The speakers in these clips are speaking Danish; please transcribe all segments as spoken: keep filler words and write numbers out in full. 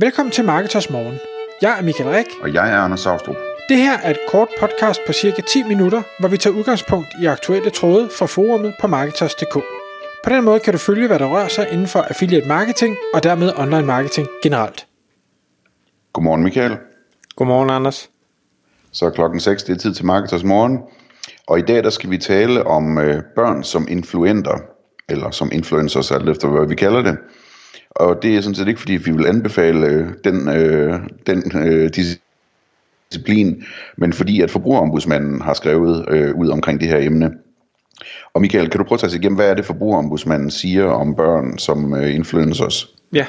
Velkommen til Marketers Morgen. Jeg er Mikael Rik. Og jeg er Anders. Det her er et kort podcast på cirka ti minutter, hvor vi tager udgangspunkt i aktuelle tråde fra forumet på Marketers punktum d k. På den måde kan du følge, hvad der rører sig inden for affiliate marketing og dermed online marketing generelt. Godmorgen Mikael. Godmorgen Anders. Så er klokken seks, det er tid til Marketers Morgen. Og i dag der skal vi tale om øh, børn som influenter, eller som influencers, alt efter hvad vi kalder det. Og det er sådan set ikke, fordi vi vil anbefale øh, den, øh, den øh, disciplin, men fordi at forbrugerombudsmanden har skrevet øh, ud omkring det her emne. Og Mikael, kan du prøve at tage sig igennem, hvad er det forbrugerombudsmanden siger om børn som øh, influencers? Ja,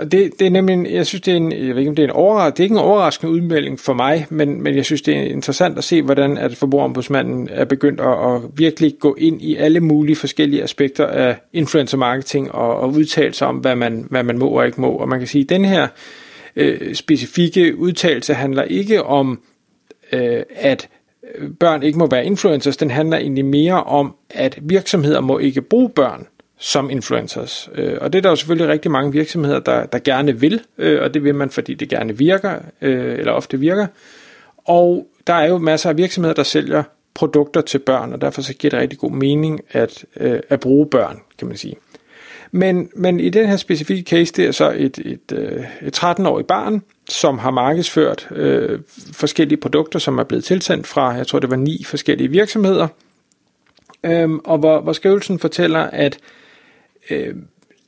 det, det er nemlig, jeg synes det er en, jeg ved ikke om det er en overras, det er ikke en overraskende udmelding for mig, men, men jeg synes det er interessant at se, hvordan at forbrugerombudsmanden er begyndt at, at virkelig gå ind i alle mulige forskellige aspekter af influencer marketing og, og udtale sig om, hvad man, hvad man må og ikke må. Og man kan sige, at den her øh, specifikke udtalelse handler ikke om, øh, at børn ikke må være influencers, den handler egentlig mere om, at virksomheder må ikke bruge børn som influencers. Og det er der jo selvfølgelig rigtig mange virksomheder, der, der gerne vil, og det vil man, fordi det gerne virker, eller ofte virker. Og der er jo masser af virksomheder, der sælger produkter til børn, og derfor så giver det rigtig god mening at, at bruge børn, kan man sige. Men, men i den her specifikke case, det er så et, et, et tretten-årigt barn, som har markedsført øh, forskellige produkter, som er blevet tilsendt fra, jeg tror det var ni forskellige virksomheder, øhm, og hvor, hvor skrivelsen fortæller, at øh,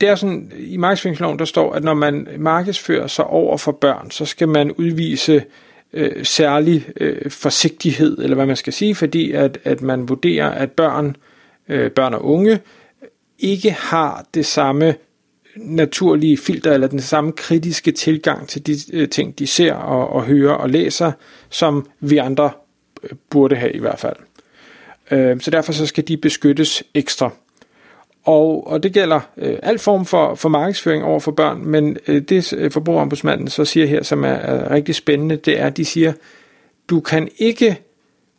det er sådan, i markedsføringsloven der står, at når man markedsfører sig over for børn, så skal man udvise øh, særlig øh, forsigtighed, eller hvad man skal sige, fordi at, at man vurderer, at børn, øh, børn og unge, ikke har det samme naturlige filter, eller den samme kritiske tilgang til de ting, de ser og, og hører og læser, som vi andre burde have i hvert fald. Så derfor så skal de beskyttes ekstra. Og, og det gælder al form for, for markedsføring over for børn, men det forbrugerombudsmanden så siger her, som er, er rigtig spændende, det er, at de siger, du kan ikke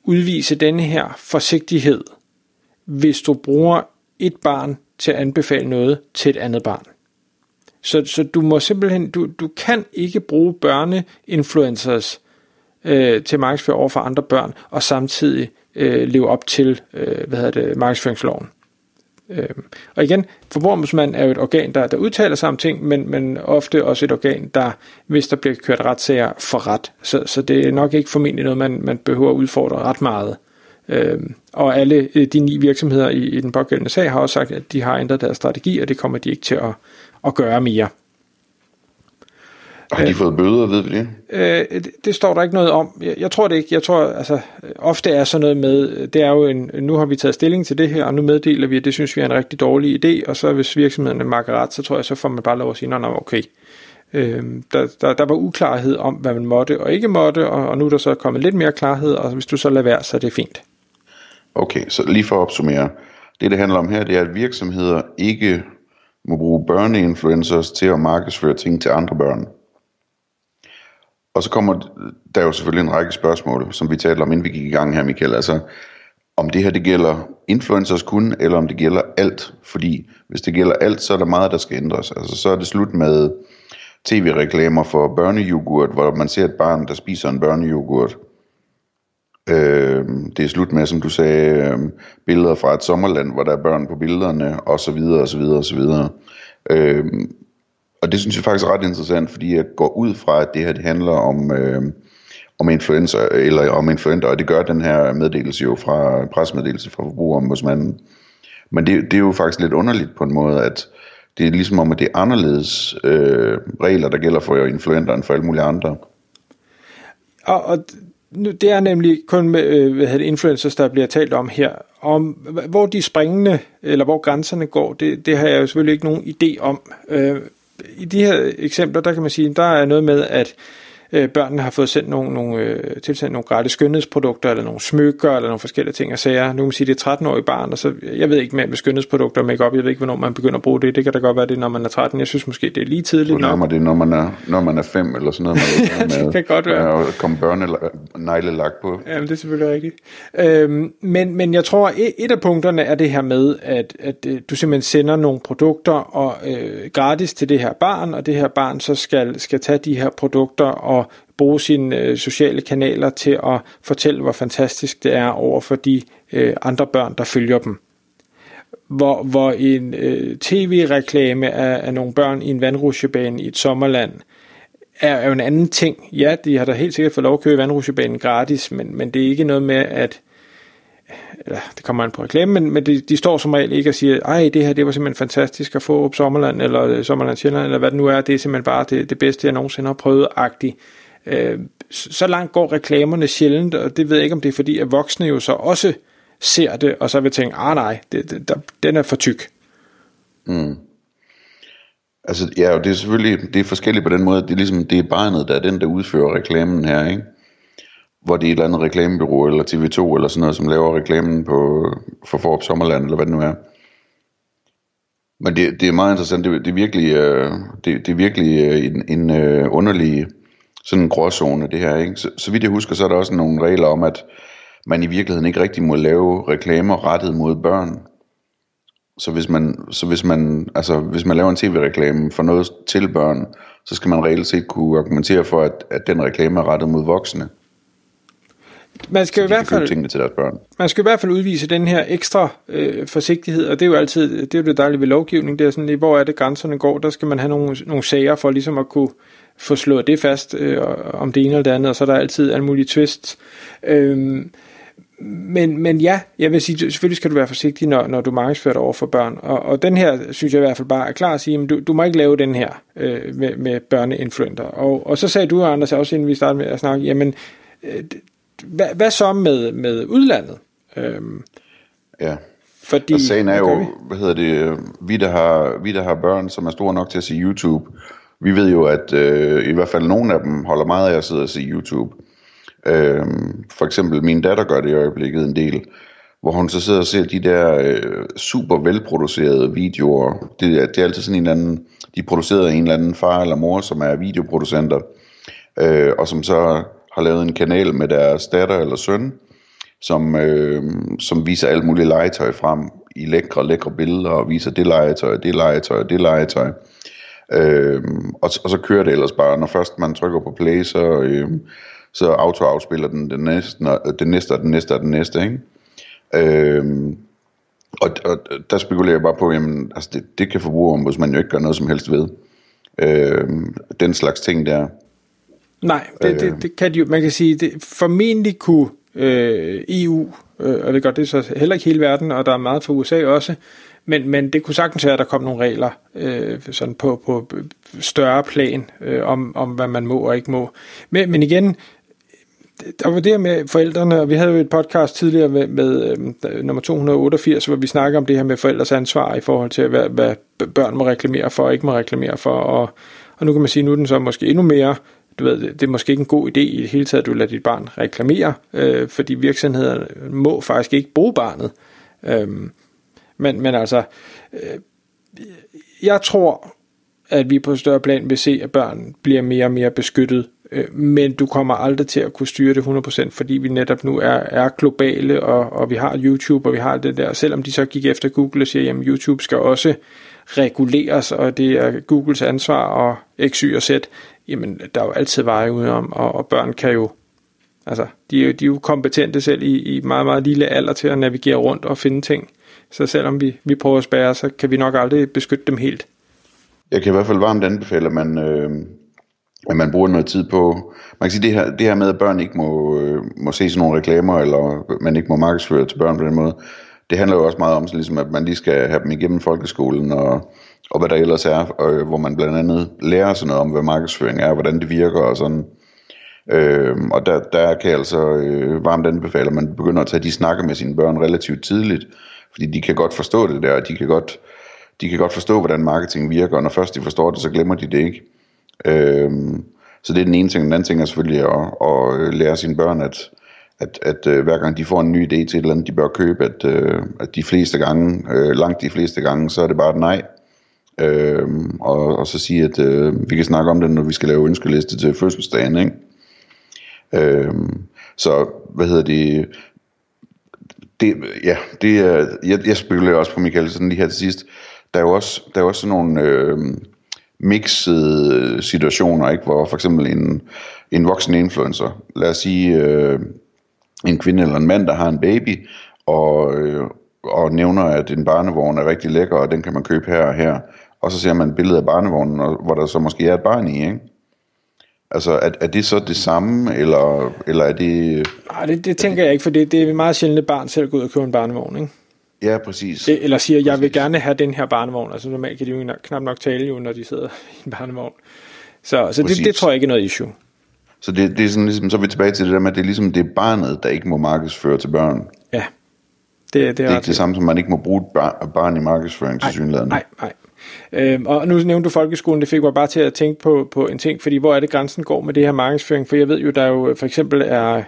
udvise denne her forsigtighed, hvis du bruger et barn til at anbefale noget til et andet barn. Så, så du må simpelthen, du, du kan ikke bruge børneinfluencers øh, til markedsføring over for andre børn, og samtidig øh, leve op til, øh, hvad hedder det, markedsføringsloven. Øh, og igen, forbrugerombudsmanden er jo et organ, der, der udtaler sig om ting, men, men ofte også et organ, der, hvis der bliver kørt retssager, for ret. Så, så det er nok ikke formentlig noget, man, man behøver at udfordre ret meget. Og alle de ni virksomheder i, i den pågældende sag har også sagt, at de har ændret deres strategi, og det kommer de ikke til at, at gøre mere. Og har de fået bøder, ved vi det? Øh, det? Det står der ikke noget om. Jeg, jeg tror det ikke. Jeg tror, altså, ofte er sådan noget med, det er jo en, nu har vi taget stilling til det her, og nu meddeler vi, at det synes vi er en rigtig dårlig idé, og så hvis virksomhederne makker ret, så tror jeg, så får man bare lov at sige, nej, nej, okay. Øhm, der, der, der var uklarhed om, hvad man måtte og ikke måtte, og, og nu er der så kommet lidt mere klarhed, og hvis du så lader være, så er det fint. Okay, så lige for at opsummere. Det, det handler om her, det er, at virksomheder ikke må bruge børneinfluencers til at markedsføre ting til andre børn. Og så kommer der jo selvfølgelig en række spørgsmål, som vi talte om, inden vi gik i gang her, Mikael. Altså, om det her, det gælder influencers kun, eller om det gælder alt. Fordi hvis det gælder alt, så er der meget, der skal ændres. Altså, så er det slut med tv-reklamer for børnejoghurt, hvor man ser et barn, der spiser en børnejoghurt. Det er slut med, som du sagde, billeder fra et sommerland, hvor der er børn på billederne, og så videre, og så videre, og så videre. Og det synes jeg faktisk er ret interessant, fordi jeg går ud fra, at det her det handler om, øh, om influencer, eller om influenter, og det gør den her meddelelse jo fra, pressemeddelelse fra forbrugerombudsmanden. Men det, det er jo faktisk lidt underligt på en måde, at det er ligesom om, at det er anderledes øh, regler, der gælder for influenter end for alle mulige andre. Og, og det er nemlig kun med øh, hvad hedder det, influencers, der bliver talt om her. Om hvor de springende, eller hvor grænserne går, det, det har jeg jo selvfølgelig ikke nogen idé om. Øh, I de her eksempler, der kan man sige, der er noget med, at øh, børnene har fået sendt nogle, nogle, øh, tilsendt nogle gratis skønhedsprodukter, eller nogle smykker, eller nogle forskellige ting og sager. Nu kan man sige, det er tretten-årige barn, og så, jeg ved ikke med, med skønhedsprodukter og make-up, jeg ved ikke, hvornår man begynder at bruge det. Det kan da godt være, det er, når man er tretten. Jeg synes måske, det er lige tidligt nok. Når man, det, når man er, når man er fem eller sådan noget. Man ja, det med, kan godt være. Og komme børneneglelak på. Jamen, det er selvfølgelig rigtigt. Øhm, men, men jeg tror, et, et af punkterne er det her med, at, at du simpelthen sender nogle produkter og øh, gratis til det her barn, og det her barn så skal, skal tage de her produkter og bruge sine øh, sociale kanaler til at fortælle, hvor fantastisk det er over for de øh, andre børn, der følger dem. Hvor, hvor en øh, tv-reklame af, af nogle børn i en vandrutsjebane i et sommerland er, er jo en anden ting. Ja, de har da helt sikkert fået lov at købe vandrutsjebanen gratis, men, men det er ikke noget med, at eller, det kommer an på reklame, men, men de, de står som regel ikke og siger, ej, det her det var simpelthen fantastisk at få op Sommerland, eller Sommerland Sjælland, eller hvad det nu er, det er simpelthen bare det, det bedste, jeg nogensinde har prøvet-agtigt. Øh, så langt går reklamerne sjældent, og det ved jeg ikke, om det er fordi, at voksne jo så også ser det, og så vil tænke, ah nej, det, det, der, den er for tyk. Mm. Altså, ja, det er selvfølgelig, det er forskelligt på den måde, det er ligesom, det er barnet, der er den, der udfører reklamen her, ikke? Hvor det er et eller andet reklamebureau, eller T V to, eller sådan noget, som laver reklamen på, for Forbes Sommerland, eller hvad det nu er. Men det, det er meget interessant, det, det er virkelig, øh, det, det er virkelig øh, en, en øh, underlig, sådan en gråzone, det her, ikke? Så, så vidt jeg husker, så er der også nogle regler om, at man i virkeligheden ikke rigtig må lave reklamer rettet mod børn. Så hvis man, så hvis man, altså, hvis man laver en tv-reklame for noget til børn, så skal man reelt set kunne argumentere for, at, at den reklame er rettet mod voksne. Man skal, i hvert fald, til deres børn. man skal i hvert fald udvise den her ekstra øh, forsigtighed, og det er jo altid det, er jo det dejlige ved lovgivning, det er sådan, hvor er det grænserne går, der skal man have nogle, nogle sager for ligesom at kunne få slået det fast, øh, om det ene eller det andet, og så er der altid alle mulige twists. Øh, Men, men ja, jeg vil sige, selvfølgelig skal du være forsigtig, når, når du markedsfører dig over for børn. Og, og den her, synes jeg i hvert fald bare er klar at sige, men du, du må ikke lave den her øh, med, med børneinfluencer. Og, og så sagde du, Anders, også inden vi startede med at snakke, jamen, øh, hvad, hvad så med, med udlandet? Øhm, ja, fordi, og sagen er jo, hvad, hvad hedder det, vi der, har, vi der har børn, som er store nok til at se YouTube, vi ved jo, at øh, i hvert fald nogle af dem holder meget af at sidde og se YouTube. Øhm, for eksempel min datter gør det i øjeblikket en del, hvor hun så sidder og ser de der øh, super velproducerede videoer. Det, det er altid sådan en eller anden, de er produceret af en eller anden far eller mor, som er videoproducenter, øh, og som så har lavet en kanal med deres datter eller søn, som, øh, som viser alt muligt legetøj frem i lækre lækre billeder, og viser det legetøj, det legetøj, det legetøj. øh, og, og så kører det ellers bare, når først man trykker på play, så øh, så auto-afspiller den den næste, den næste, den næste, den næste, ikke? Øhm, og, og der spekulerer jeg bare på, jamen, altså det, det kan forbrugerombudsmanden jo ikke gøre noget som helst ved. Øhm, den slags ting der. Nej, det, det, det kan de jo. Man kan sige, det formentlig kunne øh, E U, øh, og det gør det så heller ikke hele verden, og der er meget for U S A også, men, men det kunne sagtens være, at der kom nogle regler øh, sådan på, på større plan øh, om, om, hvad man må og ikke må. Men, men igen, der var det med forældrene, og vi havde jo et podcast tidligere med, med øh, nummer to hundrede og otteogfirs, hvor vi snakker om det her med forældres ansvar i forhold til, hvad, hvad børn må reklamere for og ikke må reklamere for. Og, og nu kan man sige, nu er den så måske endnu mere, du ved, det er måske ikke en god idé i det hele taget, at du lader dit barn reklamere, øh, fordi virksomhederne må faktisk ikke bruge barnet. Øh, men, men altså, øh, jeg tror, at vi på et større plan vil se, at børn bliver mere og mere beskyttet, men du kommer aldrig til at kunne styre det hundrede procent, fordi vi netop nu er, er globale, og, og vi har YouTube, og vi har det der, selvom de så gik efter Google og siger, jamen YouTube skal også reguleres, og det er Googles ansvar, og X, Y og Z, jamen der er jo altid veje udenom, og, og børn kan jo, altså de er jo, de er jo kompetente selv i, i meget, meget lille alder til at navigere rundt og finde ting, så selvom vi, vi prøver at spærre, så kan vi nok aldrig beskytte dem helt. Jeg kan i hvert fald varmt anbefale, at man, øh, at man bruger noget tid på. Man kan sige, det her, det her med, at børn ikke må, øh, må se sådan nogle reklamer, eller man ikke må markedsføre til børn på den måde, det handler jo også meget om, så ligesom, at man lige skal have dem igennem folkeskolen, og, og hvad der ellers er, og, hvor man blandt andet lærer sådan noget om, hvad markedsføring er, hvordan det virker og sådan. Øh, og der, der kan jeg altså øh, varmt anbefale, at man begynder at tage de snakker med sine børn relativt tidligt, fordi de kan godt forstå det der, og de kan godt... De kan godt forstå, hvordan marketing virker, og når først de forstår det, så glemmer de det ikke. Øhm, Så det er den ene ting. Den anden ting er selvfølgelig at, at lære sine børn, at, at, at hver gang de får en ny idé til et eller andet, de bør købe, at, at de fleste gange, langt de fleste gange, så er det bare et nej. Øhm, og, og så sige, at øh, vi kan snakke om det, når vi skal lave ønskeliste til fødselsdagen, ikke? Øhm, så, hvad hedder det... Det, ja, det er, jeg, jeg spekulerer også på Mikael sådan lige her til sidst. Der er jo også, der er også sådan nogle øh, mixede situationer, ikke? Hvor for eksempel en, en voksen influencer, lad os sige øh, en kvinde eller en mand, der har en baby, og, øh, og nævner, at en barnevogn er rigtig lækker, og den kan man købe her og her. Og så ser man et billede af barnevognen, hvor der så måske er et barn i, ikke? Altså, er, er det så det samme, eller, eller er det... Nej, det, det tænker det, jeg ikke, for det, det er meget sjældent, at barn selv går ud og køber en barnevogn, ikke? Ja, præcis. Det, eller siger, præcis. Jeg vil gerne have den her barnevogn. Altså, normalt kan de jo knap nok tale, jo, når de sidder i en barnevogn. Så, så det, det tror jeg ikke er noget issue. Så, det, det er sådan, ligesom, så er vi tilbage til det der med, at det er ligesom det er barnet, der ikke må markedsføre til børn. Ja. Det, det er, det er ikke det, det samme, som man ikke må bruge bar, barn i markedsføring til synligheden. Nej, nej. Øhm, og nu nævnte du folkeskolen, det fik mig bare til at tænke på, på en ting, fordi hvor er det grænsen går med det her markedsføring, for jeg ved jo, der jo for eksempel er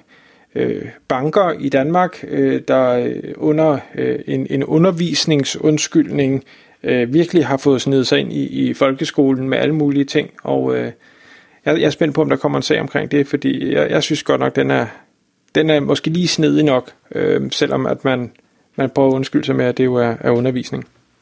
øh, banker i Danmark, øh, der under øh, en, en undervisningsundskyldning øh, virkelig har fået snedet sig ind i, i folkeskolen med alle mulige ting, og øh, jeg, jeg er spændt på, om der kommer en sag omkring det, fordi jeg, jeg synes godt nok, den er, den er måske lige snedig nok, øh, selvom at man, man prøver at undskylde sig med, at det jo er, er undervisning.